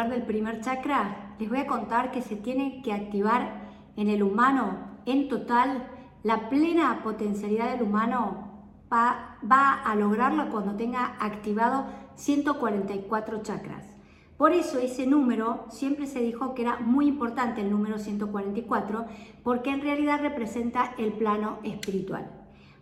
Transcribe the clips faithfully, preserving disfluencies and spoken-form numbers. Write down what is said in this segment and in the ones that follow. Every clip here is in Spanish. hablar del primer chakra, les voy a contar que se tiene que activar en el humano, en total, la plena potencialidad del humano va, va a lograrlo cuando tenga activado ciento cuarenta y cuatro chakras. Por eso ese número siempre se dijo que era muy importante, el número ciento cuarenta y cuatro, porque en realidad representa el plano espiritual.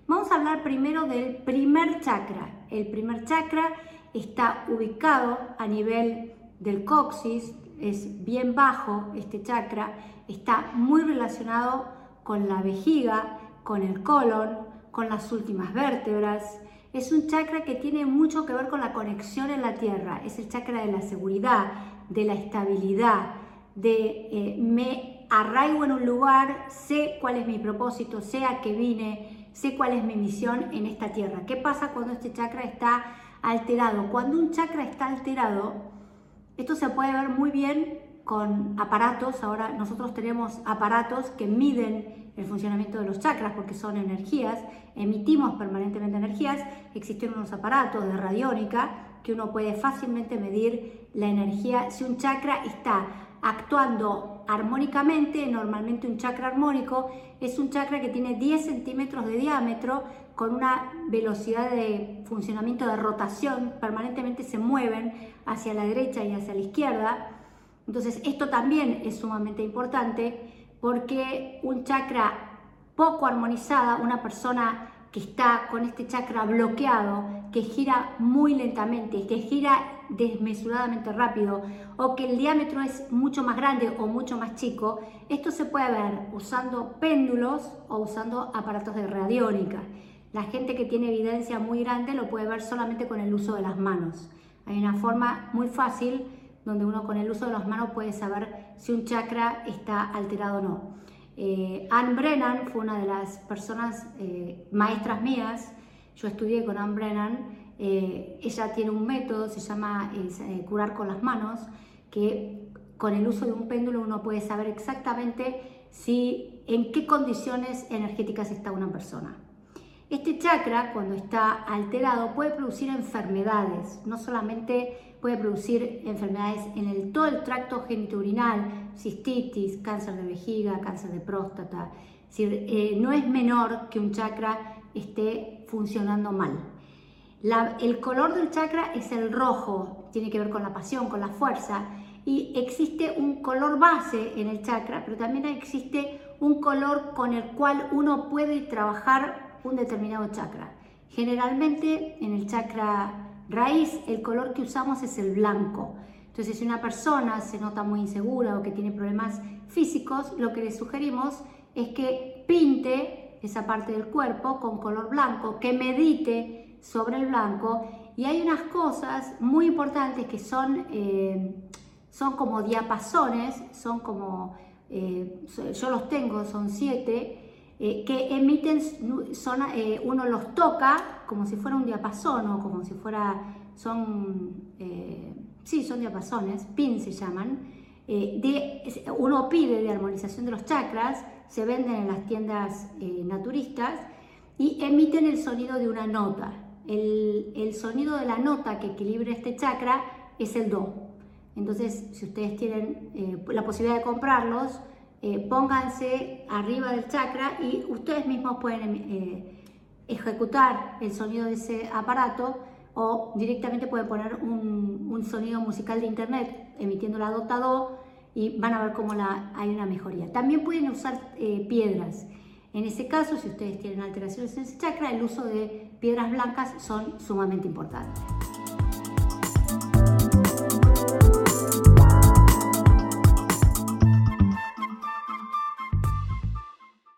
Vamos a hablar primero del primer chakra. El primer chakra está ubicado a nivel del coxis, es bien bajo este chakra, está muy relacionado con la vejiga, con el colon, con las últimas vértebras. Es un chakra que tiene mucho que ver con la conexión en la tierra, es el chakra de la seguridad, de la estabilidad, de eh, me arraigo en un lugar, sé cuál es mi propósito, sé a qué vine, sé cuál es mi misión en esta tierra. ¿Qué pasa cuando este chakra está alterado? Cuando un chakra está alterado, esto se puede ver muy bien con aparatos. Ahora nosotros tenemos aparatos que miden el funcionamiento de los chakras porque son energías, emitimos permanentemente energías. Existen unos aparatos de radiónica que uno puede fácilmente medir la energía. Si un chakra está actuando armónicamente, normalmente un chakra armónico es un chakra que tiene diez centímetros de diámetro con una velocidad de funcionamiento de rotación, permanentemente se mueven hacia la derecha y hacia la izquierda. Entonces esto también es sumamente importante porque un chakra poco armonizada, una persona que está con este chakra bloqueado, que gira muy lentamente, que gira desmesuradamente rápido o que el diámetro es mucho más grande o mucho más chico, esto se puede ver usando péndulos o usando aparatos de radiónica. La gente que tiene evidencia muy grande lo puede ver solamente con el uso de las manos. Hay una forma muy fácil donde uno con el uso de las manos puede saber si un chakra está alterado o no. Eh, Ann Brennan fue una de las personas eh, maestras mías, yo estudié con Ann Brennan, eh, ella tiene un método, se llama eh, curar con las manos, que con el uso de un péndulo uno puede saber exactamente si, en qué condiciones energéticas está una persona. Este chakra, cuando está alterado, puede producir enfermedades, no solamente puede producir enfermedades en el, todo el tracto genitourinal, cistitis, cáncer de vejiga, cáncer de próstata. Es decir, eh, no es menor que un chakra esté funcionando mal. La, el color del chakra es el rojo, tiene que ver con la pasión, con la fuerza, y existe un color base en el chakra, pero también existe un color con el cual uno puede trabajar un determinado chakra. Generalmente en el chakra raíz el color que usamos es el blanco. Entonces si una persona se nota muy insegura o que tiene problemas físicos, lo que le sugerimos es que pinte esa parte del cuerpo con color blanco, que medite sobre el blanco. Y hay unas cosas muy importantes que son, eh, son como diapasones, son como, eh, yo los tengo, son siete, Eh, que emiten, son, eh, uno los toca como si fuera un diapasón o como si fuera, son, eh, sí, son diapasones, pin se llaman, eh, de, uno pide de armonización de los chakras, se venden en las tiendas eh, naturistas y emiten el sonido de una nota. El, el sonido de la nota que equilibra este chakra es el do. Entonces, si ustedes tienen eh, la posibilidad de comprarlos, Eh, pónganse arriba del chakra y ustedes mismos pueden eh, ejecutar el sonido de ese aparato o directamente pueden poner un, un sonido musical de internet emitiendo la nota do y van a ver cómo la, hay una mejoría. También pueden usar eh, piedras. En ese caso, si ustedes tienen alteraciones en ese chakra, el uso de piedras blancas son sumamente importantes.